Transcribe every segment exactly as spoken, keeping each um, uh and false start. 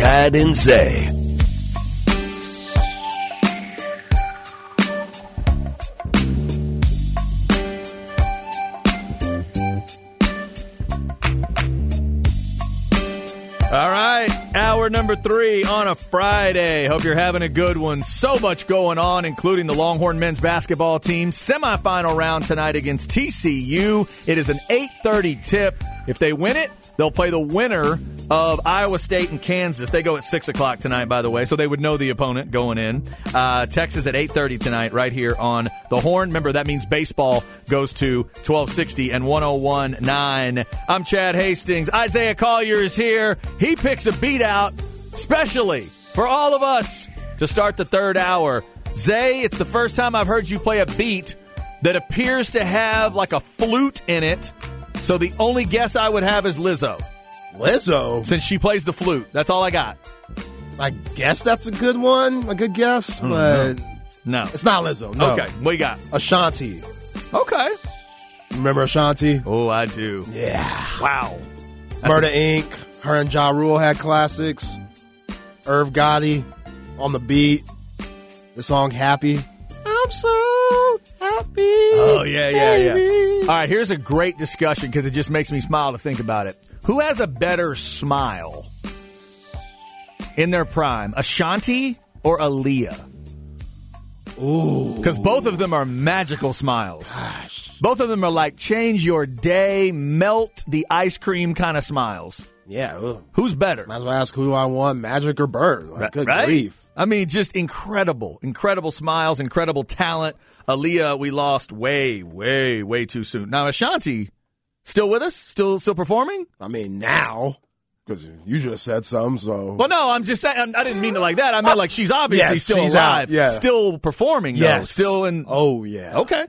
Chad and Zay. All right, hour number three on a Friday. Hope you're having a good one. So much going on, including the Longhorn men's basketball team semifinal round tonight against T C U. It is an eight thirty tip. If they win it, they'll play the winner of Iowa State and Kansas. They go at six o'clock tonight, by the way, so they would know the opponent going in. Uh, Texas at eight thirty tonight right here on the Horn. Remember, that means baseball goes to twelve sixty and one oh one point nine. I'm Chad Hastings. Isaiah Collier is here. He picks a beat out, specially for all of us, to start the third hour. Zay, it's the first time I've heard you play a beat that appears to have like a flute in it. So the only guess I would have is Lizzo. Lizzo? Since she plays the flute. That's all I got. I guess that's a good one, a good guess, mm, but no. no. It's not Lizzo, no. Okay, what do you got? Ashanti. Okay. Remember Ashanti? Oh, I do. Yeah. Wow. That's Murder a- Incorporated. Her and Ja Rule had classics. Irv Gotti on the beat. The song Happy. I'm so happy. Oh, yeah, yeah, baby. yeah. All right, here's a great discussion because it just makes me smile to think about it. Who has a better smile in their prime, Ashanti or Aaliyah? Ooh. Because both of them are magical smiles. Gosh. Both of them are like change your day, melt the ice cream kind of smiles. Yeah. Ugh. Who's better? Might as well ask who I want, Magic or Bird. Like, right? Good grief. I mean, just incredible, incredible smiles, incredible talent. Aaliyah, we lost way, way, way too soon. Now, Ashanti, still with us? Still still performing? I mean, now, because you just said something, so. Well, no, I'm just saying, I didn't mean it like that. I meant like she's obviously yes, still she's alive. Out, yeah. Still performing, yes. though. Still in. Oh, yeah. Okay.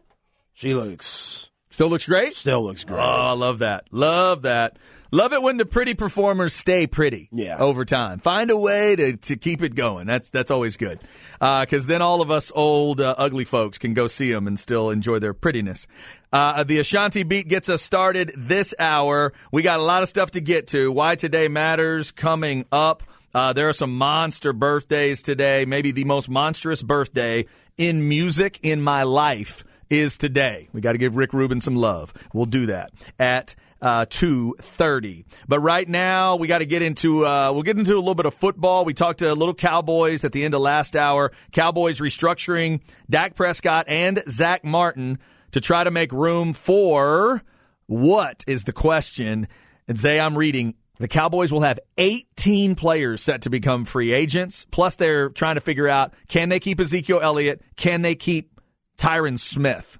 She looks. Still looks great? Still looks great. Oh, I love that. Love that. Love it when the pretty performers stay pretty yeah. over time. Find a way to, to keep it going. That's that's always good because uh, then all of us old uh, ugly folks can go see them and still enjoy their prettiness. Uh, the Ashanti beat gets us started this hour. We got a lot of stuff to get to. Why Today Matters coming up. Uh, there are some monster birthdays today. Maybe the most monstrous birthday in music in my life is today. We got to give Rick Rubin some love. We'll do that at Uh, two thirty. But right now, we got to get into, uh, we'll get into a little bit of football. We talked to little Cowboys at the end of last hour. Cowboys restructuring Dak Prescott and Zach Martin to try to make room for what is the question. And Zay, I'm reading, the Cowboys will have eighteen players set to become free agents. Plus, they're trying to figure out, can they keep Ezekiel Elliott? Can they keep Tyron Smith?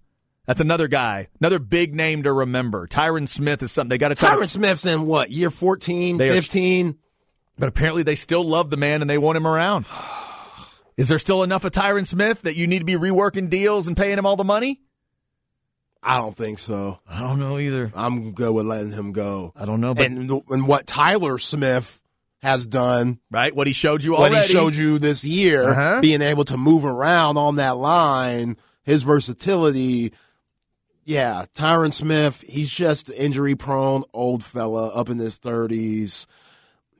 That's another guy, another big name to remember. Tyron Smith is something they got to try. Tyron Smith's in what, year fourteen, they fifteen? Are, but apparently they still love the man and they want him around. Is there still enough of Tyron Smith that you need to be reworking deals and paying him all the money? I don't think so. I don't know either. I'm good with letting him go. I don't know. But and, and what Tyler Smith has done. Right, what he showed you already. What he showed you this year, uh-huh. being able to move around on that line, his versatility. Yeah, Tyron Smith, he's just an injury-prone old fella up in his thirties.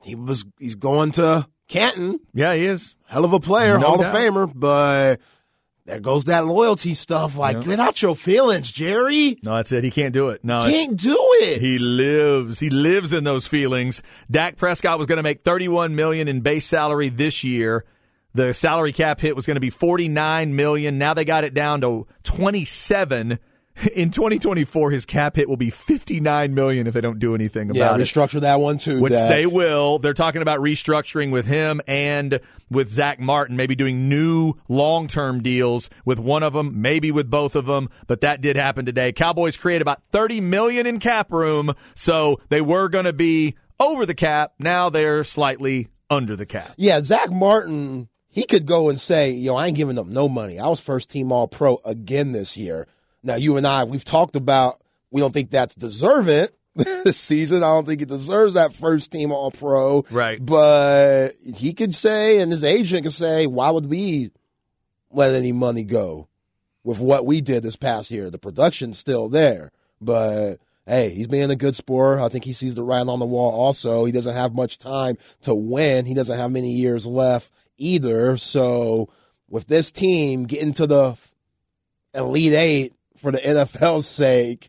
He was He's going to Canton. Yeah, he is. Hell of a player, no Hall doubt. of Famer, but there goes that loyalty stuff. Like, yeah. Get out your feelings, Jerry. No, that's it. He can't do it. No, can't do it. He lives. He lives in those feelings. Dak Prescott was going to make thirty-one million dollars in base salary this year. The salary cap hit was going to be forty-nine million dollars. Now they got it down to twenty-seven million dollars. In twenty twenty-four, his cap hit will be fifty-nine million dollars if they don't do anything about yeah, it. Yeah, restructure that one too. Which Dak. They will. They're talking about restructuring with him and with Zach Martin, maybe doing new long-term deals with one of them, maybe with both of them, but that did happen today. Cowboys create about thirty million dollars in cap room, so they were going to be over the cap. Now they're slightly under the cap. Yeah, Zach Martin, he could go and say, yo, I ain't giving up no money. I was first-team All-Pro again this year. Now, you and I, we've talked about we don't think that's deserving this season. I don't think it deserves that first team All-Pro. Right. But he could say, and his agent could say, why would we let any money go with what we did this past year? The production's still there. But hey, he's being a good scorer. I think he sees the writing on the wall also. He doesn't have much time to win. He doesn't have many years left either. So with this team getting to the Elite Eight for the N F L's sake,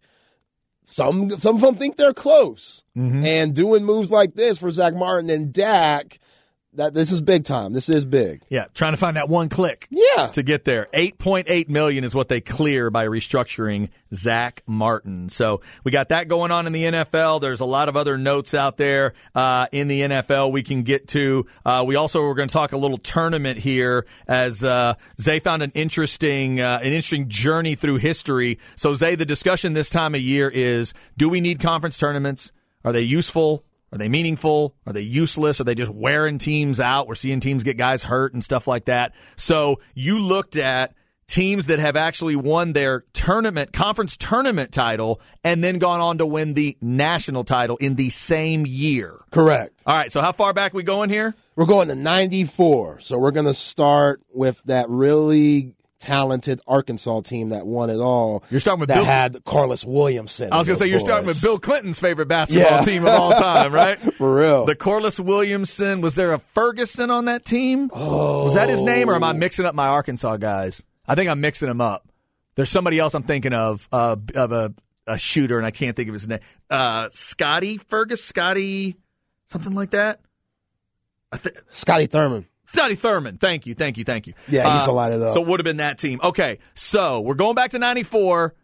some some of them think they're close. Mm-hmm. And doing moves like this for Zach Martin and Dak, that this is big time. This is big. Yeah, trying to find that one click. Yeah, to get there. eight point eight million dollars is what they clear by restructuring Zach Martin. So we got that going on in the N F L. There's a lot of other notes out there uh, in the N F L we can get to. Uh, we also were going to talk a little tournament here as uh, Zay found an interesting uh, an interesting journey through history. So Zay, the discussion this time of year is: do we need conference tournaments? Are they useful? Are they meaningful? Are they useless? Are they just wearing teams out? We're seeing teams get guys hurt and stuff like that. So you looked at teams that have actually won their tournament, conference tournament title and then gone on to win the national title in the same year. Correct. All right, so how far back are we going here? We're going to ninety-four. So we're going to start with that really talented Arkansas team that won it all. You're starting with that Bill... had Corliss Williamson. I was going to say you're boys. starting with Bill Clinton's favorite basketball yeah. team of all time, right? For real. The Corliss Williamson. Was there a Ferguson on that team? Oh. Was that his name, or am I mixing up my Arkansas guys? I think I'm mixing them up. There's somebody else I'm thinking of uh, of a, a shooter, and I can't think of his name. Uh, Scotty Fergus, Scotty, something like that. I th- Scotty Thurman. Scotty Thurman. Thank you, thank you, thank you. Yeah, he used to light it up. So it would have been that team. Okay, so we're going back to ninety-four,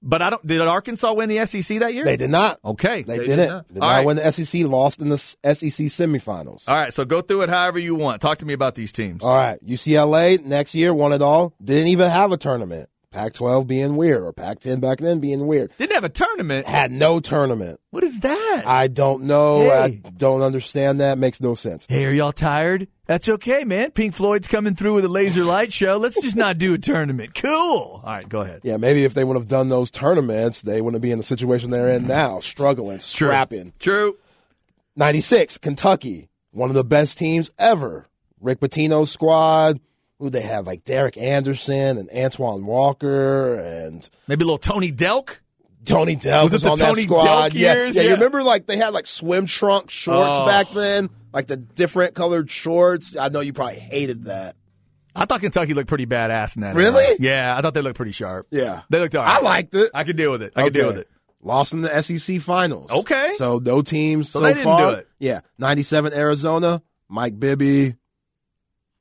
but I don't. Did Arkansas win the S E C that year? They did not. Okay. They, they didn't. Did not, did not right. win the S E C, lost in the S E C semifinals. All right, so go through it however you want. Talk to me about these teams. All right, U C L A next year won it all. Didn't even have a tournament. Pac twelve being weird, or Pac ten back then being weird. Didn't have a tournament. Had no tournament. What is that? I don't know. Hey. I don't understand that. Makes no sense. Hey, are y'all tired? That's okay, man. Pink Floyd's coming through with a laser light show. Let's just not do a tournament. Cool. All right, go ahead. Yeah, maybe if they would have done those tournaments, they wouldn't be in the situation they're in now, struggling, scrapping. True. True. ninety-six, Kentucky. One of the best teams ever. Rick Pitino's squad. Who they have, like Derek Anderson and Antoine Walker, and maybe a little Tony Delk. Tony Delk was, was on Tony that squad. Delk yeah, years? yeah. yeah. You remember, like they had like swim trunk shorts oh. back then, like the different colored shorts. I know you probably hated that. I thought Kentucky looked pretty badass in that. Really? Era. Yeah, I thought they looked pretty sharp. Yeah, they looked all right. I liked it. I could deal with it. I okay. could deal with it. Lost in the S E C finals. Okay, so no teams so, so they far. Didn't do it. Yeah, ninety-seven Arizona, Mike Bibby.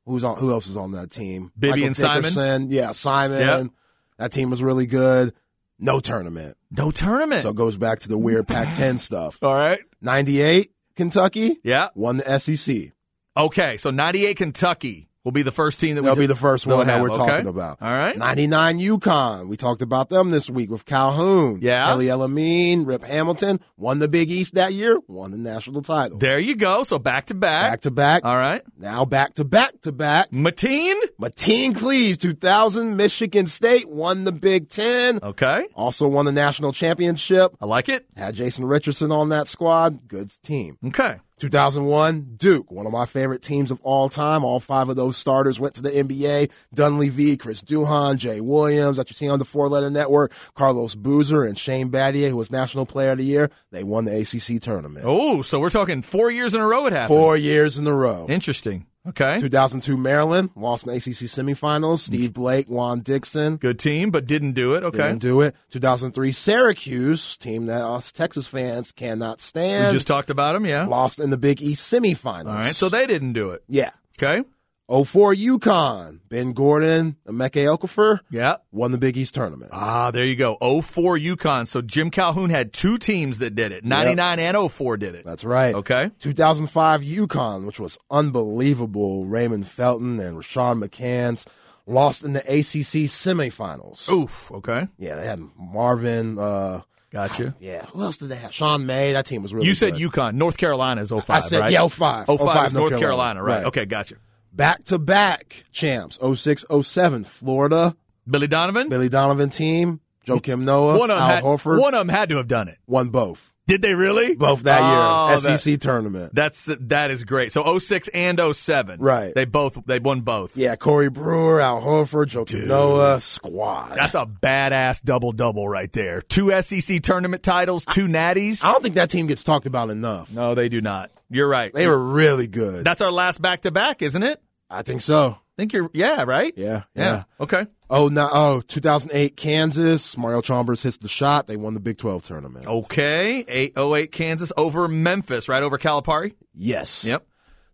Who's on? Who else is on that team? Bibby and Simon. Yeah, Simon. Yep. That team was really good. No tournament. No tournament. So it goes back to the weird Pac ten stuff. All right. ninety-eight, Kentucky. Yeah. Won the S E C. Okay, so ninety-eight, Kentucky will be the first team that They'll we They'll be the first one have. that we're okay. talking about. All right. ninety-nine, UConn. We talked about them this week with Calhoun. Yeah. Khalid El-Amin, Rip Hamilton. Won the Big East that year. Won the national title. There you go. So back-to-back. Back-to-back. All right. Now back-to-back-to-back. Mateen? Mateen Cleaves, two thousand, Michigan State. Won the Big Ten. Okay. Also won the national championship. I like it. Had Jason Richardson on that squad. Good team. Okay. two thousand one, Duke, one of my favorite teams of all time. All five of those starters went to the N B A. Dunleavy, Chris Duhon, Jay Williams, that you see on the Four-Letter Network, Carlos Boozer, and Shane Battier, who was National Player of the Year. They won the A C C tournament. Oh, so we're talking four years in a row it happened. Four years in a row. Interesting. Okay. two thousand two, Maryland, lost in the A C C semifinals. Steve Blake, Juan Dixon. Good team, but didn't do it. Okay. Didn't do it. two thousand three, Syracuse, team that us Texas fans cannot stand. We just talked about them, yeah. Lost in the Big East semifinals. All right, so they didn't do it. Yeah. Okay. oh four, UConn, Ben Gordon, Emeke Okafor. Yeah. Won the Big East tournament. Ah, there you go. oh four, UConn. So Jim Calhoun had two teams that did it. ninety-nine yep. and oh four did it. That's right. Okay. two thousand five, UConn, which was unbelievable. Raymond Felton and Rashawn McCants lost in the A C C semifinals. Oof. Okay. Yeah, they had Marvin. Uh, Gotcha. Yeah. Who else did they have? Sean May. That team was really good. You said good. UConn. North Carolina is oh five, I said, right? yeah, oh five. oh five, oh five is North, North Carolina. Carolina right. right. Okay, gotcha. Back-to-back champs, oh six oh seven, Florida. Billy Donovan? Billy Donovan team, Joakim Noah, Al had, Horford. One of them had to have done it. Won both. Did they really? Both that oh, year, S E C that, tournament. That's that is great. So oh six and oh seven, right? They both they won both. Yeah, Corey Brewer, Al Horford, Joakim Noah, squad. That's a badass double double right there. Two S E C tournament titles, two natties. I don't think that team gets talked about enough. No, they do not. You're right. They were really good. That's our last back to back, isn't it? I think so. I think you're, yeah, right? Yeah, yeah. yeah. Okay. Oh, no, oh, two thousand eight Kansas. Mario Chalmers hits the shot. They won the Big twelve tournament. Okay. eight oh eight Kansas over Memphis, right over Calipari? Yes. Yep.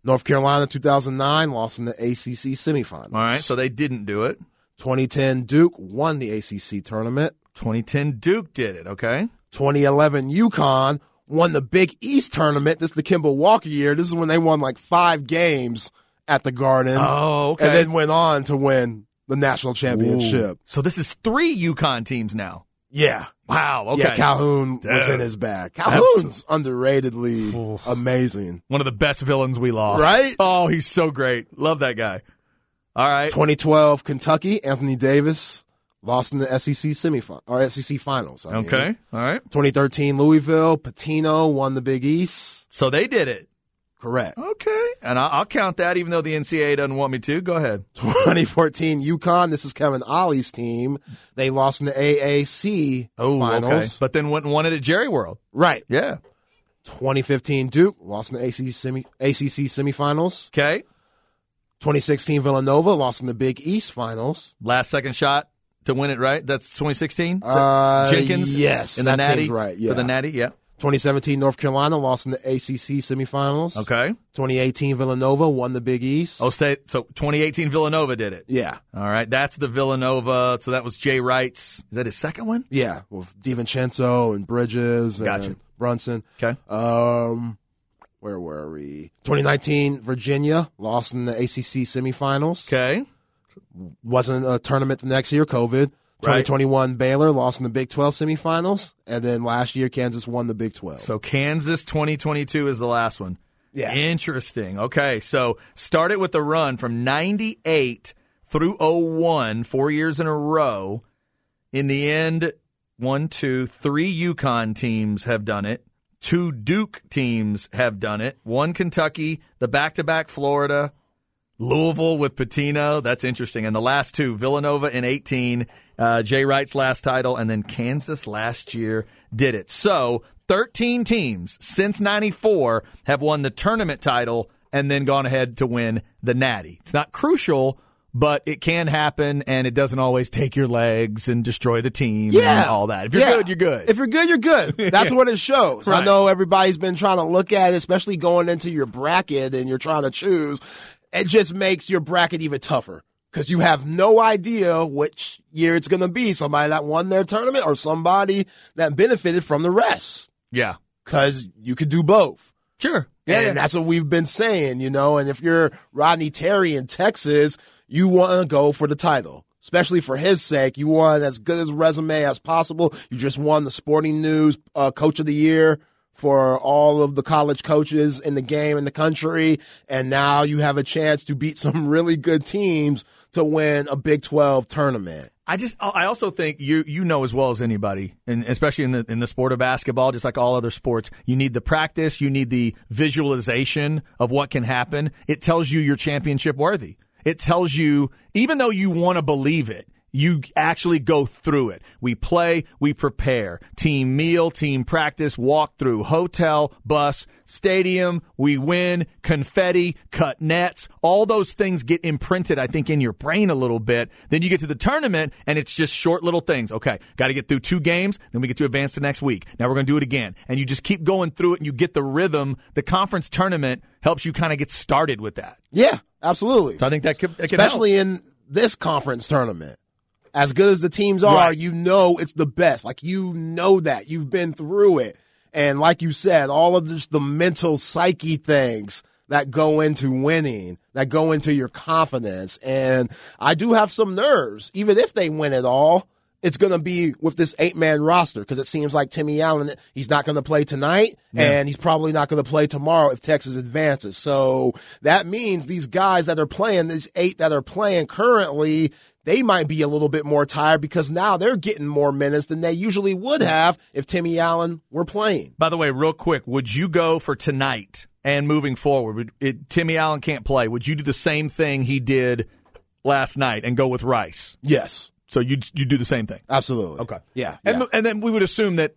North Carolina, two thousand nine lost in the A C C semifinals. All right, so they didn't do it. twenty ten Duke won the A C C tournament. twenty ten Duke did it, okay. twenty eleven UConn won the Big East tournament. This is the Kimball Walker year. This is when they won like five games at the Garden. Oh, okay. And then went on to win the national championship. Ooh. So this is three UConn teams now. Yeah. Wow, okay. Yeah, Calhoun Dude. was in his bag. Calhoun's That's... underratedly Oof. amazing. One of the best villains we lost. Right? Oh, he's so great. Love that guy. All right. twenty twelve Kentucky, Anthony Davis lost in the S E C semifinals or S E C finals. I okay. mean. All right. twenty thirteen Louisville, Patino won the Big East. So they did it. Correct. Okay. And I'll count that even though the N C double A doesn't want me to. Go ahead. twenty fourteen UConn. This is Kevin Ollie's team. They lost in the A A C oh, finals. Okay. But then went and won it at Jerry World. Right. Yeah. twenty fifteen Duke lost in the A C C, semi, A C C semifinals. Okay. twenty sixteen Villanova lost in the Big East finals. Last second shot to win it, right? That's twenty sixteen? That uh, Jenkins? Yes. In the that Natty? Seems right, yeah. For the Natty, yeah. twenty seventeen North Carolina lost in the A C C semifinals. Okay. twenty eighteen Villanova won the Big East. Oh, say, so twenty eighteen Villanova did it. Yeah. All right. That's the Villanova. So that was Jay Wright's. Is that his second one? Yeah. With DiVincenzo and Bridges gotcha. and Brunson. Okay. Um, where were we? twenty nineteen Virginia lost in the A C C semifinals. Okay. Wasn't a tournament the next year, COVID. twenty twenty-one right. Baylor lost in the Big twelve semifinals, and then last year Kansas won the Big twelve. So Kansas twenty twenty-two is the last one. Yeah. Interesting. Okay, so start it with the run from ninety-eight through oh one, four years in a row. In the end, one, two, three UConn teams have done it. Two Duke teams have done it. One Kentucky, the back-to-back Florida, Louisville with Patino. That's interesting. And the last two, Villanova in eighteen, uh, Jay Wright's last title, and then Kansas last year did it. So thirteen teams since ninety-four have won the tournament title and then gone ahead to win the Natty. It's not crucial, but it can happen, and it doesn't always take your legs and destroy the team yeah. and all that. If you're yeah. good, you're good. If you're good, you're good. That's yeah. what it shows. Right. I know everybody's been trying to look at it, especially going into your bracket and you're trying to choose. It just makes your bracket even tougher because you have no idea which year it's going to be. Somebody that won their tournament or somebody that benefited from the rest. Yeah. Because you could do both. Sure. Yeah. And yeah. that's what we've been saying, you know. And if you're Rodney Terry in Texas, you want to go for the title, especially for his sake. You want as good as resume as possible. You just won the Sporting News uh, Coach of the Year for all of the college coaches in the game in the country, and now you have a chance to beat some really good teams to win a Big twelve tournament. I just, I also think you you know as well as anybody, and especially in the in the sport of basketball, just like all other sports, you need the practice, you need the visualization of what can happen. It tells you you're championship worthy. It tells you, even though you want to believe it, you actually go through it. We play, we prepare. Team meal, team practice, walk through, hotel, bus, stadium, we win, confetti, cut nets. All those things get imprinted, I think, in your brain a little bit. Then you get to the tournament, and it's just short little things. Okay, got to get through two games, then we get to advance to next week. Now we're going to do it again. And you just keep going through it, and you get the rhythm. The conference tournament helps you kind of get started with that. Yeah, absolutely. So I think that could, that could Especially help. in this conference tournament. As good as the teams are, right. you know it's the best. Like, you know that. You've been through it. And like you said, all of this, the mental psyche things that go into winning, that go into your confidence. And I do have some nerves. Even if they win it all, it's going to be with this eight-man roster because it seems like Timmy Allen, he's not going to play tonight, yeah. and he's probably not going to play tomorrow if Texas advances. So that means these guys that are playing, these eight that are playing currently – they might be a little bit more tired because now they're getting more minutes than they usually would have if Timmy Allen were playing. By the way, real quick, would you go for tonight and moving forward? It, Timmy Allen can't play. Would you do the same thing he did last night and go with Rice? Yes. So you you do the same thing? Absolutely. Okay. Yeah. And, yeah. and then we would assume that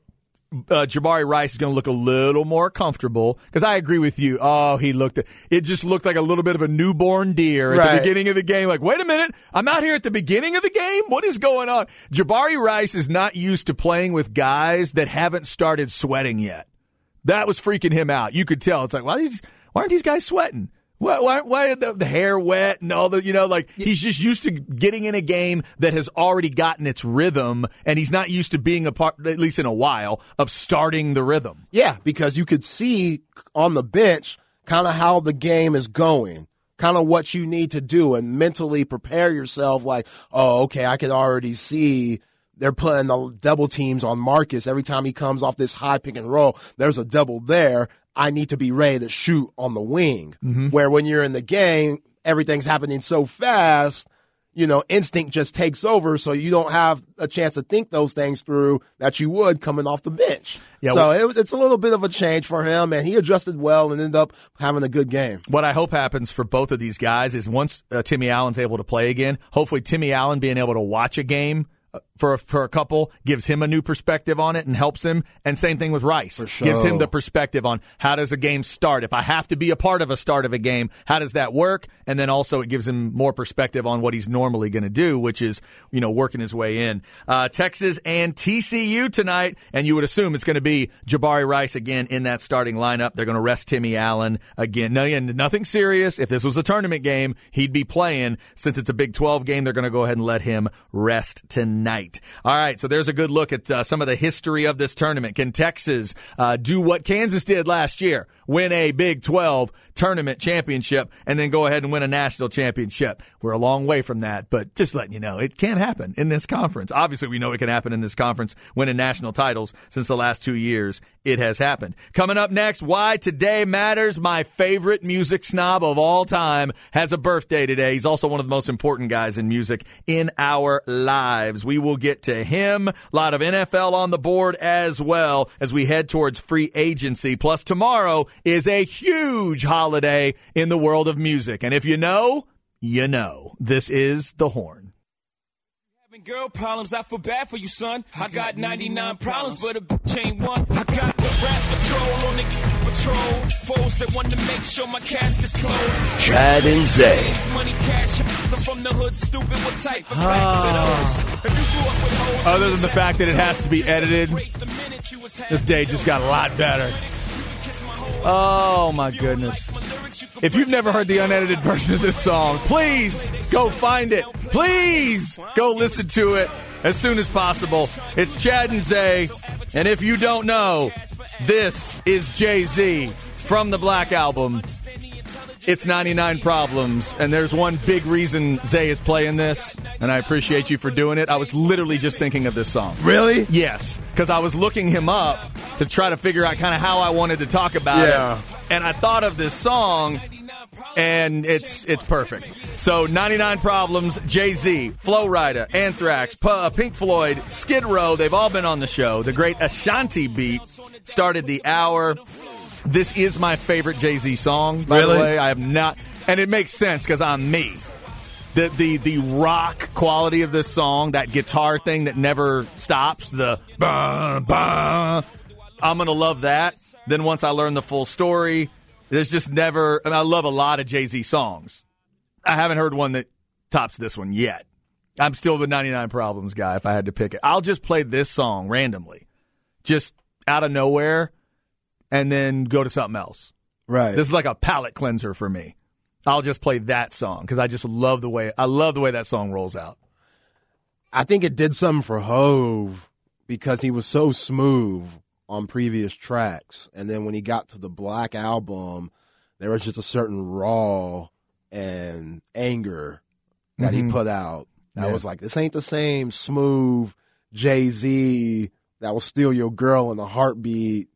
Uh, Jabari Rice is going to look a little more comfortable because I agree with you. Oh, he looked – it just looked like a little bit of a newborn deer at right. the beginning of the game. Like, wait a minute. I'm out here at the beginning of the game? What is going on? Jabari Rice is not used to playing with guys that haven't started sweating yet. That was freaking him out. You could tell. It's like, why, these, why aren't these guys sweating? Why, why, why are the, the hair wet and all the, you know, like he's just used to getting in a game that has already gotten its rhythm, and he's not used to being a part, at least in a while, of starting the rhythm. Yeah, because you could see on the bench kind of how the game is going, kind of what you need to do and mentally prepare yourself like, oh, okay, I can already see they're putting the double teams on Marcus. Every time he comes off this high pick and roll, there's a double there. I need to be ready to shoot on the wing, mm-hmm. where when you're in the game, everything's happening so fast, you know, instinct just takes over, so you don't have a chance to think those things through that you would coming off the bench. Yeah, so well, it, it's a little bit of a change for him, and he adjusted well and ended up having a good game. What I hope happens for both of these guys is once uh, Timmy Allen's able to play again, hopefully Timmy Allen being able to watch a game for a, for a couple gives him a new perspective on it and helps him. And same thing with Rice. For sure. Gives him the perspective on how does a game start? If I have to be a part of a start of a game, how does that work? And then also it gives him more perspective on what he's normally going to do, which is, you know, working his way in. Uh, Texas and T C U tonight, and you would assume it's going to be Jabari Rice again in that starting lineup. They're going to rest Timmy Allen again. No, nothing serious. If this was a tournament game, he'd be playing. Since it's a Big twelve game, they're going to go ahead and let him rest tonight. Night. All right, so there's a good look at uh, some of the history of this tournament. Can Texas uh, do what Kansas did last year, win a Big twelve tournament championship, and then go ahead and win a national championship? We're a long way from that, but just letting you know, it can happen in this conference. Obviously, we know it can happen in this conference, winning national titles since the last two years. It has happened. Coming up next, Why Today Matters. My favorite music snob of all time has a birthday today. He's also one of the most important guys in music in our lives. We will get to him. A lot of N F L on the board as well as we head towards free agency. Plus, tomorrow is a huge holiday in the world of music. And if you know, you know. This is The Horn. Girl problems, I feel bad for you, son. I got ninety-nine problems, but a bitch ain't one. I got the rap patrol on the patrol. Foes that want to make sure my cask is closed. Chad and Zay. Money cash from the hood, stupid. What type of facts it is? Other than the fact that it has to be edited, this day just got a lot better. Oh, my goodness. If you've never heard the unedited version of this song, please go find it. Please go listen to it as soon as possible. It's Chad and Zay. And if you don't know, this is Jay-Z from the Black Album. It's ninety-nine Problems, and there's one big reason Zay is playing this, and I appreciate you for doing it. I was literally just thinking of this song. Really? Yes, because I was looking him up to try to figure out kind of how I wanted to talk about yeah. it, and I thought of this song, and it's it's perfect. So ninety-nine Problems, Jay-Z, Flo Rida, Anthrax, P- Pink Floyd, Skid Row, they've all been on the show. The great Ashanti beat started the hour. This is my favorite Jay-Z song, by really? the way. I have not, and it makes sense because I'm me. The, the the rock quality of this song, that guitar thing that never stops, the bah, bah, I'm going to love that. Then once I learn the full story, there's just never, and I love a lot of Jay-Z songs. I haven't heard one that tops this one yet. I'm still the ninety-nine Problems guy if I had to pick it. I'll just play this song randomly, just out of nowhere. And then go to something else. Right. This is like a palate cleanser for me. I'll just play that song because I just love the way I love the way that song rolls out. I think it did something for Hove because he was so smooth on previous tracks, and then when he got to the Black Album, there was just a certain raw and anger that mm-hmm. he put out. That yeah. was like, this ain't the same smooth Jay-Z that will steal your girl in a heartbeat.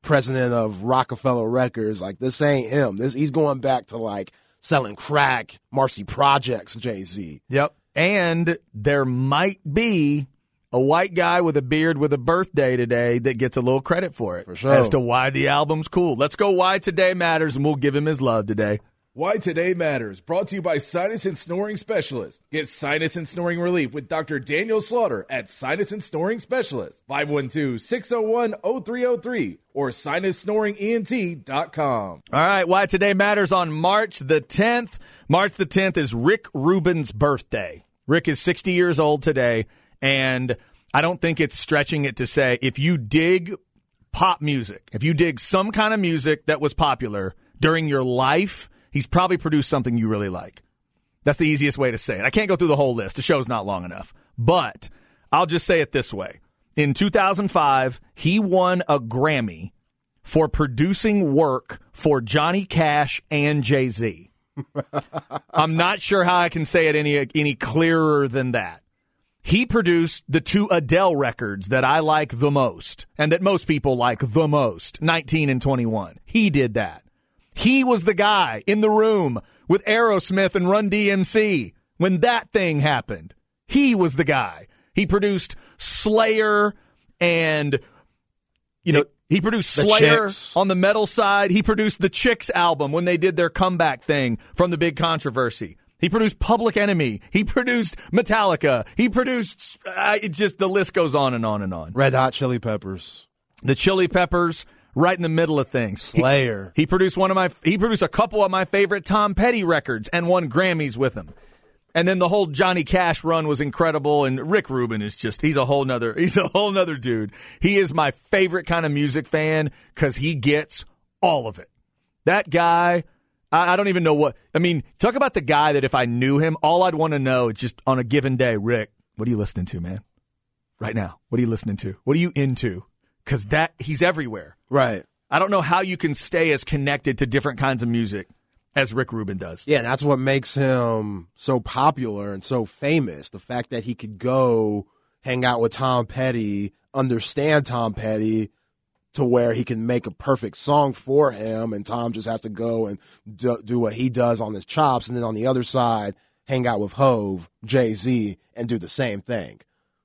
President of Rockefeller Records, like this ain't him. This he's going back to like selling crack, Marcy Projects, Jay-Z. Yep. And there might be a white guy with a beard with a birthday today that gets a little credit for it. For sure. As to why the album's cool. Let's go Why Today Matters, and we'll give him his love today. Why Today Matters, brought to you by Sinus and Snoring Specialist. Get sinus and snoring relief with Doctor Daniel Slaughter at Sinus and Snoring Specialist, five one two, six oh one, oh three oh three, or sinus snoring E N T dot com. All right, Why Today Matters on March the tenth. March the tenth is Rick Rubin's birthday. Rick is sixty years old today. And I don't think it's stretching it to say if you dig pop music, if you dig some kind of music that was popular during your life, he's probably produced something you really like. That's the easiest way to say it. I can't go through the whole list. The show's not long enough. But I'll just say it this way. In two thousand five, he won a Grammy for producing work for Johnny Cash and Jay-Z. I'm not sure how I can say it any any clearer than that. He produced the two Adele records that I like the most and that most people like the most, nineteen and twenty-one. He did that. He was the guy in the room with Aerosmith and Run D M C when that thing happened. He was the guy. He produced Slayer and, you know, he produced Slayer on the metal side. He produced the Chicks album when they did their comeback thing from the big controversy. He produced Public Enemy. He produced Metallica. He produced, uh, it just, the list goes on and on and on. Red Hot Chili Peppers. The Chili Peppers, right in the middle of things. Slayer. He, he produced one of my, he produced a couple of my favorite Tom Petty records and won Grammys with him. And then the whole Johnny Cash run was incredible. And Rick Rubin is just, he's a whole nother, he's a whole nother dude. He is my favorite kind of music fan because he gets all of it. That guy. I don't even know what – I mean, talk about the guy that if I knew him, all I'd want to know is just on a given day, Rick, what are you listening to, man? Right now, what are you listening to? What are you into? Because that – he's everywhere. Right. I don't know how you can stay as connected to different kinds of music as Rick Rubin does. Yeah, that's what makes him so popular and so famous, the fact that he could go hang out with Tom Petty, understand Tom Petty, to where he can make a perfect song for him, and Tom just has to go and do, do what he does on his chops, and then on the other side, hang out with Hove, Jay-Z, and do the same thing.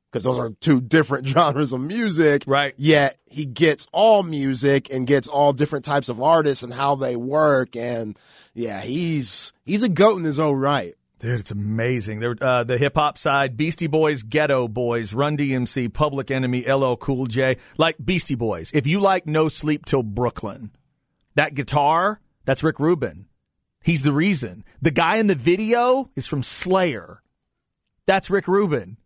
Because those are two different genres of music, right? Yet he gets all music and gets all different types of artists and how they work, and yeah, he's he's a goat in his own right. Dude, it's amazing. There, uh, the hip-hop side, Beastie Boys, Ghetto Boys, Run D M C, Public Enemy, L L Cool J. Like Beastie Boys, if you like No Sleep Till Brooklyn, that guitar, that's Rick Rubin. He's the reason. The guy in the video is from Slayer. That's Rick Rubin.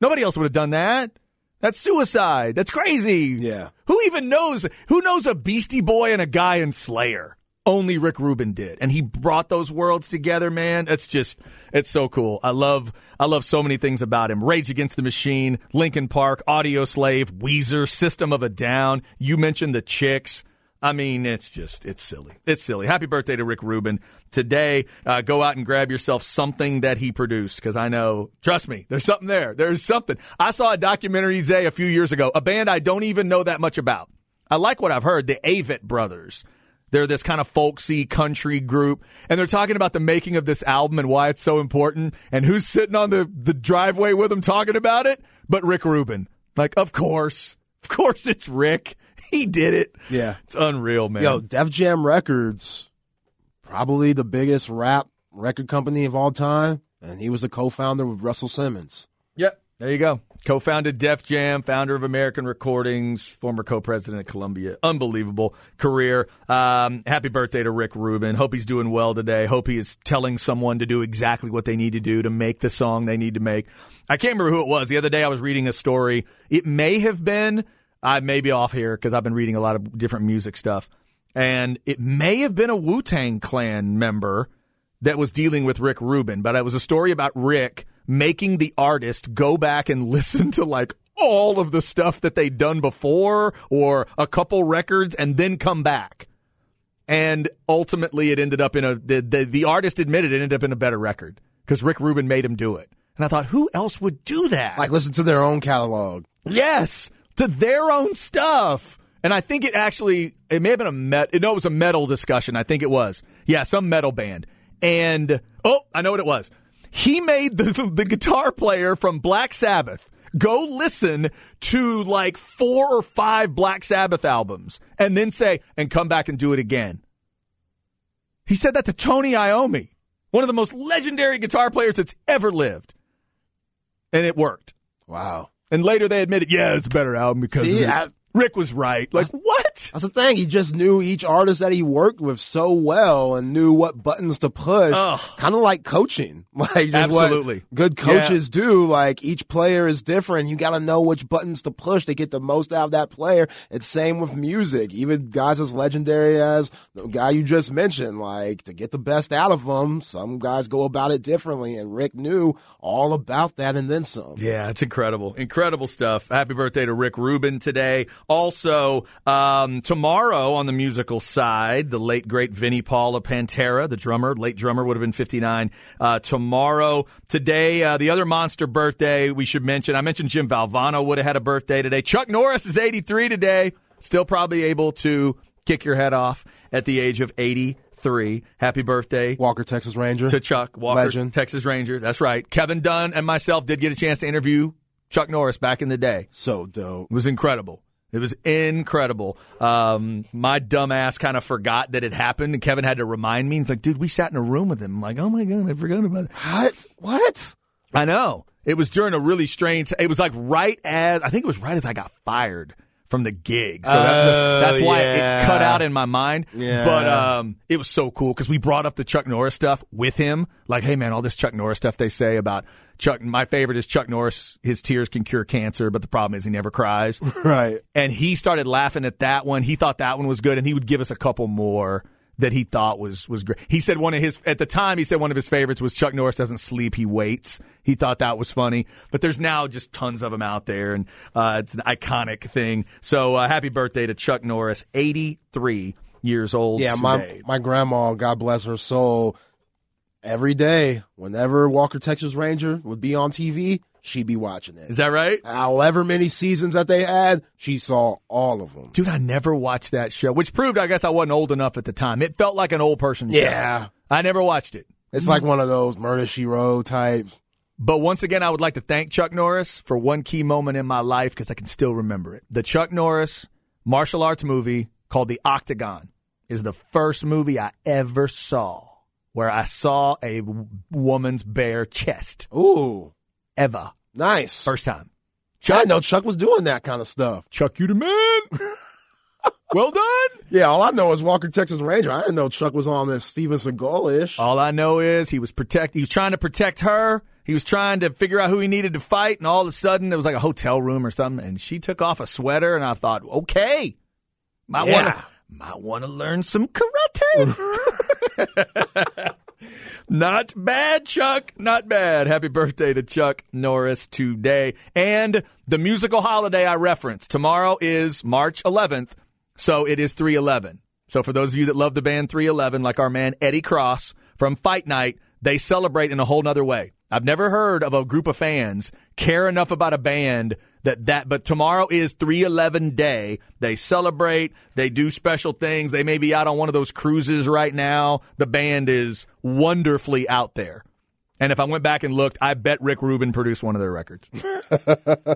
Nobody else would have done that. That's suicide. That's crazy. Yeah. Who even knows? Who knows a Beastie Boy and a guy in Slayer? Only Rick Rubin did, and he brought those worlds together, man. It's just, it's so cool. I love, I love so many things about him. Rage Against the Machine, Linkin Park, Audioslave, Weezer, System of a Down. You mentioned the Chicks. I mean, it's just, it's silly. It's silly. Happy birthday to Rick Rubin. Today, uh, go out and grab yourself something that he produced, because I know, trust me, there's something there. There's something. I saw a documentary today a few years ago, a band I don't even know that much about. I like what I've heard, the Avett Brothers. They're this kind of folksy country group, and they're talking about the making of this album and why it's so important, and who's sitting on the, the driveway with them talking about it but Rick Rubin. Like, of course. Of course it's Rick. He did it. Yeah. It's unreal, man. Yo, Def Jam Records, probably the biggest rap record company of all time, and he was the co-founder with Russell Simmons. Yep. There you go. Co-founded Def Jam, founder of American Recordings, former co-president of Columbia. Unbelievable career. Um, happy birthday to Rick Rubin. Hope he's doing well today. Hope he is telling someone to do exactly what they need to do to make the song they need to make. I can't remember who it was. The other day I was reading a story. It may have been, I may be off here because I've been reading a lot of different music stuff, and it may have been a Wu-Tang Clan member that was dealing with Rick Rubin, but it was a story about Rick making the artist go back and listen to, like, all of the stuff that they'd done before or a couple records and then come back. And ultimately it ended up in a the, – the, the artist admitted it ended up in a better record because Rick Rubin made him do it. And I thought, who else would do that? Like, listen to their own catalog. Yes, to their own stuff. And I think it actually – it may have been a met, – no, it was a metal discussion. I think it was. Yeah, some metal band. And – oh, I know what it was. He made the the guitar player from Black Sabbath go listen to like four or five Black Sabbath albums and then say, and come back and do it again. He said that to Tony Iommi, one of the most legendary guitar players that's ever lived. And it worked. Wow. And later they admitted, yeah, it's a better album because See, I, Rick was right. Like, that's, what? That's the thing. He just knew each artist that he worked with so well and knew what buttons to push. Oh. Kind of like coaching. Like, just Absolutely. What good coaches yeah. do. Like, each player is different. You got to know which buttons to push to get the most out of that player. It's same with music. Even guys as legendary as the guy you just mentioned. Like, to get the best out of them, some guys go about it differently. And Rick knew all about that and then some. Yeah, it's incredible. Incredible stuff. Happy birthday to Rick Rubin today. Also, um, tomorrow on the musical side, the late, great Vinnie Paul of Pantera, the drummer, late drummer, would have been fifty-nine uh, tomorrow. Today, uh, the other monster birthday we should mention, I mentioned Jim Valvano would have had a birthday today. Chuck Norris is eighty-three today, still probably able to kick your head off at the age of eighty-three. Happy birthday. Walker, Texas Ranger. To Chuck. Walker, Legend. Texas Ranger. That's right. Kevin Dunn and myself did get a chance to interview Chuck Norris back in the day. So dope. It was incredible. It was incredible. Um, my dumb ass kind of forgot that it happened, and Kevin had to remind me. He's like, dude, we sat in a room with him. I'm like, oh, my God, I forgot about it. What? What? I know. It was during a really strange – it was like right as – I think it was right as I got fired from the gig. So oh, that, that's why yeah. it cut out in my mind. Yeah. But um, it was so cool because we brought up the Chuck Norris stuff with him. Like, hey, man, all this Chuck Norris stuff they say about – Chuck, my favorite is Chuck Norris, his tears can cure cancer, but the problem is he never cries. Right. And he started laughing at that one. He thought that one was good, and he would give us a couple more that he thought was was great. He said one of his, at the time, he said one of his favorites was Chuck Norris doesn't sleep, he waits. He thought that was funny. But there's now just tons of them out there, and uh, it's an iconic thing. So uh, happy birthday to Chuck Norris, eighty-three years old today. Yeah, my, my grandma, God bless her soul, every day, whenever Walker, Texas Ranger would be on T V, she'd be watching it. Is that right? However many seasons that they had, she saw all of them. Dude, I never watched that show, which proved I guess I wasn't old enough at the time. It felt like an old person show. Yeah. I never watched it. It's like one of those Murder, She Wrote types. But once again, I would like to thank Chuck Norris for one key moment in my life because I can still remember it. The Chuck Norris martial arts movie called The Octagon is the first movie I ever saw where I saw a woman's bare chest. Ooh. Ever. Nice. First time. Chuck, I know Chuck was doing that kind of stuff. Chuck, you the man. Well done. Yeah, all I know is Walker, Texas Ranger. I didn't know Chuck was on this Steven Seagal-ish. All I know is he was protect. He was trying to protect her. He was trying to figure out who he needed to fight, and all of a sudden it was like a hotel room or something, and she took off a sweater, and I thought, okay, might yeah. want to might want to learn some karate. Not bad, Chuck. Not bad. Happy birthday to Chuck Norris today. And the musical holiday I referenced, tomorrow is March eleventh, so it is three eleven. So for those of you that love the band three eleven, like our man Eddie Cross from Fight Night, they celebrate in a whole nother way. I've never heard of a group of fans care enough about a band that that, but tomorrow is three eleven day. They celebrate. They do special things. They may be out on one of those cruises right now. The band is wonderfully out there. And if I went back and looked, I bet Rick Rubin produced one of their records.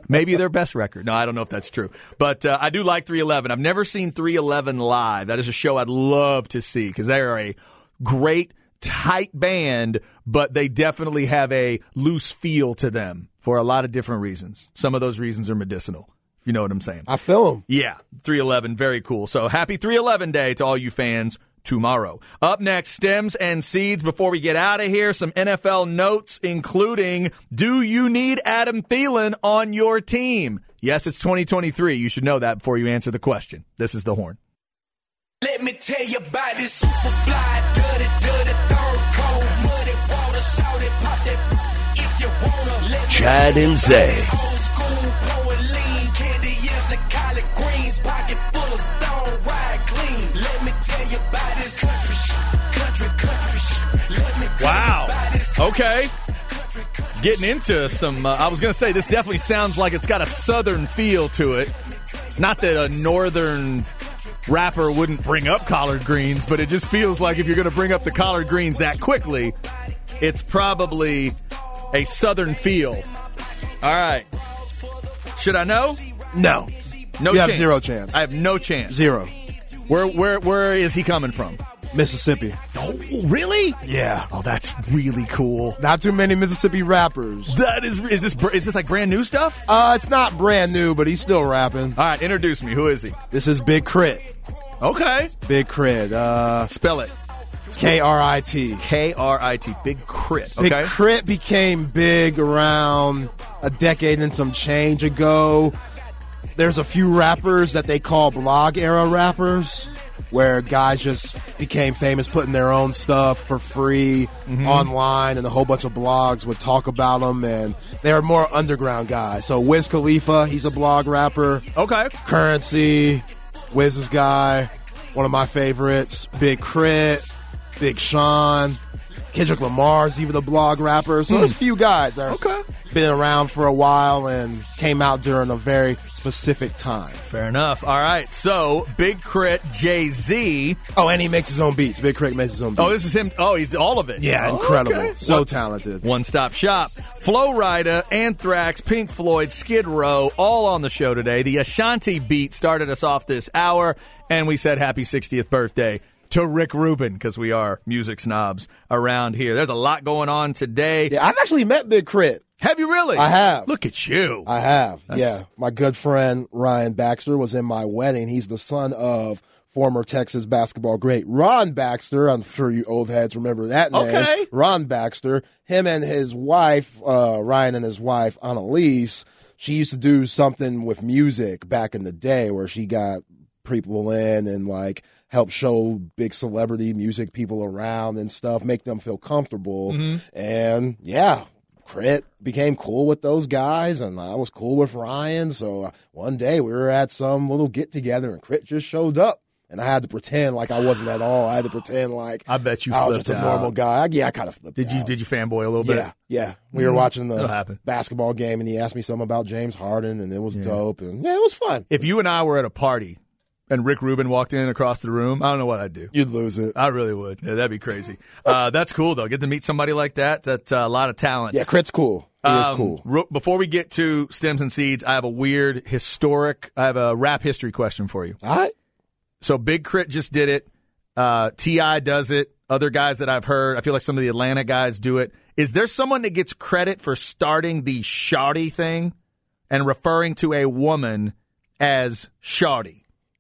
Maybe their best record. No, I don't know if that's true. But uh, I do like three eleven. I've never seen three eleven live. That is a show I'd love to see because they are a great, tight band, but they definitely have a loose feel to them for a lot of different reasons. Some of those reasons are medicinal, if you know what I'm saying. I feel them. Yeah, three eleven, very cool. So happy three eleven day to all you fans tomorrow. Up next, Stems and Seeds. Before we get out of here, some N F L notes, including, do you need Adam Thielen on your team? Yes, it's twenty twenty-three. You should know that before you answer the question. This is The Horn. Let me tell you about this super fly, dirty, dirty, third cold, muddy, water, shouted, pop that if you wanna let Chad and Zay. Old school, poet lean, candy is a collard greens, pocket full of stone, ride clean. Let me tell you about this country country, country let me tell wow. you about this. Okay. Getting into some, uh, I was going to say, this definitely sounds like it's got a southern feel to it. Not that a northern rapper wouldn't bring up collard greens, but it just feels like if you're going to bring up the collard greens that quickly, it's probably a Southern feel. All right. Should I know? No. No you chance. You have zero chance. I have no chance. Zero. Where where where is he coming from? Mississippi. Oh, really? Yeah. Oh, that's really cool. Not too many Mississippi rappers. That is is this is this like brand new stuff? Uh, it's not brand new, but he's still rapping. All right, introduce me. Who is he? This is Big Crit. Okay. Big Crit. Uh, spell it. K R I T. K R I T. Big Crit. Okay. Big Crit became big around a decade and some change ago. There's a few rappers that they call blog-era rappers, where guys just became famous putting their own stuff for free mm-hmm. online, and a whole bunch of blogs would talk about them, and they're more underground guys. So Wiz Khalifa, he's a blog rapper. Okay. Currency, Wiz's guy, one of my favorites. Big Crit, Big Sean, Kendrick Lamar's even a blog rapper. So mm. there's a few guys that have okay. been around for a while and came out during a very specific time. Fair enough. All right. So, Big Crit, Jay-Z. Oh, and he makes his own beats. Big Crit makes his own beats. Oh, this is him. Oh, he's all of it. Yeah, oh, incredible. Okay. So talented. One-stop shop. Flo Rida, Anthrax, Pink Floyd, Skid Row, all on the show today. The Ashanti beat started us off this hour, and we said happy sixtieth birthday to Rick Rubin, because we are music snobs around here. There's a lot going on today. Yeah, I've actually met Big Crit. Have you really? I have. Look at you. I have. That's... yeah. My good friend Ron Baxter was in my wedding. He's the son of former Texas basketball great Ron Baxter. I'm sure you old heads remember that name. Okay. Ron Baxter. Him and his wife, uh, Ryan and his wife, Annalise, she used to do something with music back in the day where she got people in and, like, help show big celebrity music people around and stuff, make them feel comfortable. Mm-hmm. And, yeah. Crit became cool with those guys, and I was cool with Ryan. So one day we were at some little get together, and Crit just showed up, and I had to pretend like I wasn't at all. I had to pretend like I bet you I was just a out. normal guy. I, yeah, I kind of flipped. Did you out. did you fanboy a little bit? Yeah, yeah. We mm-hmm. were watching the basketball game, and he asked me something about James Harden, and it was yeah. dope, and yeah, it was fun. If you and I were at a party and Rick Rubin walked in across the room, I don't know what I'd do. You'd lose it. I really would. Yeah, that'd be crazy. Uh, that's cool, though. Get to meet somebody like that. That's uh, a lot of talent. Yeah, Crit's cool. He um, is cool. R- before we get to Stems and Seeds, I have a weird, historic, I have a rap history question for you. All right. So Big Crit just did it. Uh, T I does it. Other guys that I've heard, I feel like some of the Atlanta guys do it. Is there someone that gets credit for starting the shawty thing and referring to a woman as shawty?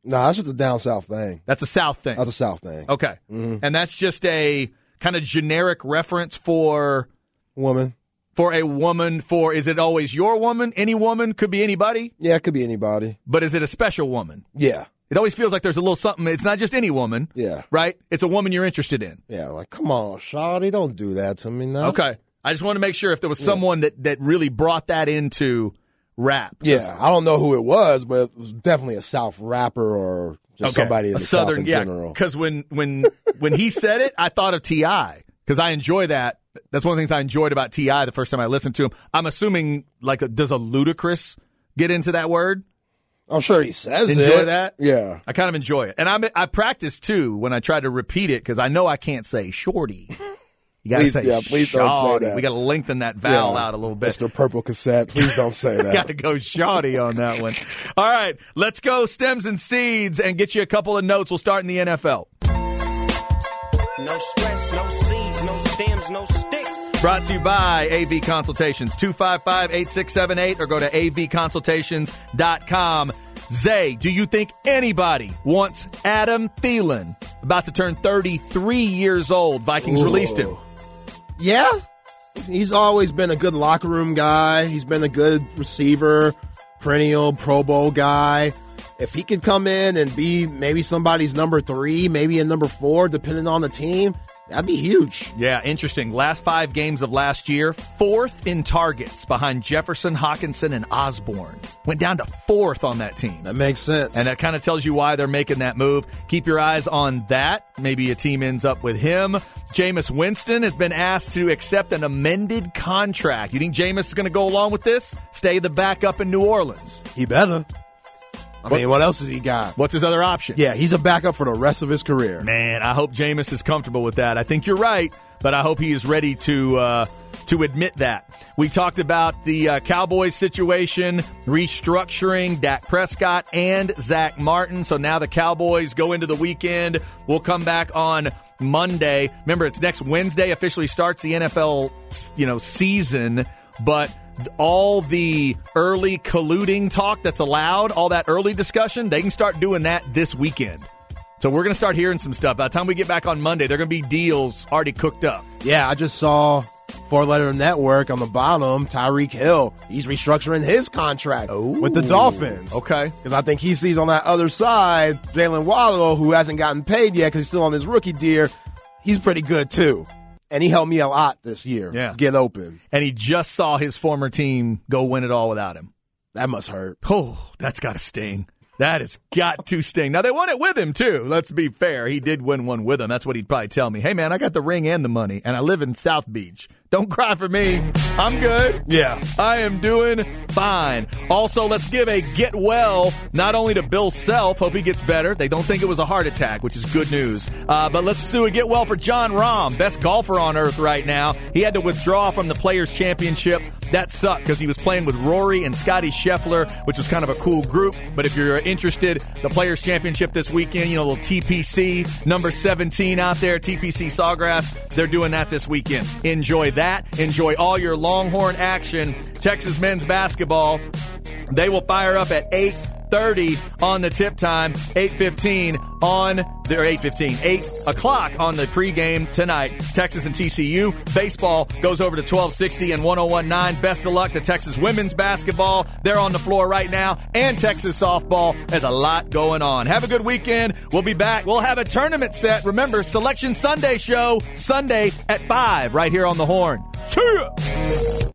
No, nah, that's just a down south thing. That's a south thing. That's a south thing. Okay. Mm-hmm. And that's just a kind of generic reference for... woman. For a woman, for is it always your woman? Any woman? Could be anybody? Yeah, it could be anybody. But is it a special woman? Yeah. It always feels like there's a little something. It's not just any woman. Yeah. Right? It's a woman you're interested in. Yeah, like, come on, shawty, don't do that to me now. Okay. I just want to make sure if there was someone yeah. that, that really brought that into... rap. Yeah, I don't know who it was, but it was definitely a South rapper or just okay. somebody in the Southern, South in yeah, general. Because when when when he said it, I thought of T I because I enjoy that. That's one of the things I enjoyed about T I the first time I listened to him. I'm assuming, like, a, does a ludicrous get into that word? I'm sure he says enjoy it. Enjoy that? Yeah. I kind of enjoy it. And I I practice, too, when I try to repeat it because I know I can't say shorty. You gotta please, say, yeah, please don't say that. We gotta lengthen that vowel yeah. out a little bit. Mister Purple Cassette, please don't say that. Gotta go shawty on that one. All right, let's go Stems and Seeds and get you a couple of notes. We'll start in the N F L. No stress, no seeds, no stems, no sticks. Brought to you by A V Consultations. two five five, eight six seven eight or go to a v consultations dot com. Zay, do you think anybody wants Adam Thielen? About to turn thirty-three years old. Vikings Ooh. released him. Yeah, he's always been a good locker room guy. He's been a good receiver, perennial Pro Bowl guy. If he could come in and be maybe somebody's number three, maybe a number four, depending on the team, that'd be huge. Yeah, interesting. Last five games of last year, fourth in targets behind Jefferson, Hawkinson, and Osborne. Went down to fourth on that team. That makes sense. And that kind of tells you why they're making that move. Keep your eyes on that. Maybe a team ends up with him. Jameis Winston has been asked to accept an amended contract. You think Jameis is going to go along with this? Stay the backup in New Orleans. He better. I mean, what else has he got? What's his other option? Yeah, he's a backup for the rest of his career. Man, I hope Jameis is comfortable with that. I think you're right. but I hope he is ready to uh, to admit that. We talked about the uh, Cowboys situation, restructuring Dak Prescott and Zach Martin. So now the Cowboys go into the weekend. We'll come back on Monday. Remember, it's next Wednesday officially starts the N F L, you know, season, but all the early colluding talk that's allowed, all that early discussion, they can start doing that this weekend. So we're going to start hearing some stuff. By the time we get back on Monday, they're going to be deals already cooked up. Yeah, I just saw Four-Letter Network on the bottom, Tyreek Hill. He's restructuring his contract Ooh, with the Dolphins. Okay. Because I think he sees on that other side, Jalen Waddle, who hasn't gotten paid yet because he's still on his rookie deal. He's pretty good, too. And he helped me a lot this year. Yeah. Get open. And he just saw his former team go win it all without him. That must hurt. Oh, that's got to sting. That has got to sting. Now, they won it with him, too. Let's be fair. He did win one with him. That's what he'd probably tell me. Hey, man, I got the ring and the money, and I live in South Beach. Don't cry for me. I'm good. Yeah. I am doing fine. Also, let's give a get well, not only to Bill Self. Hope he gets better. They don't think it was a heart attack, which is good news. Uh, but let's do a get well for John Rahm, best golfer on earth right now. He had to withdraw from the Players' Championship. That sucked because he was playing with Rory and Scotty Scheffler, which was kind of a cool group. But if you're interested, the Players' Championship this weekend, you know, little T P C, number seventeen out there, T P C Sawgrass. They're doing that this weekend. Enjoy that. Enjoy all your Longhorn action. Texas men's basketball, they will fire up at eight thirty on the tip time, eight fifteen on their eight fifteen, eight o'clock on the pregame tonight. Texas and T C U. Baseball goes over to twelve sixty and one oh one point nine. Best of luck to Texas women's basketball. They're on the floor right now. And Texas softball. There's a lot going on. Have a good weekend. We'll be back. We'll have a tournament set. Remember, Selection Sunday show, Sunday at five, right here on the Horn. See ya!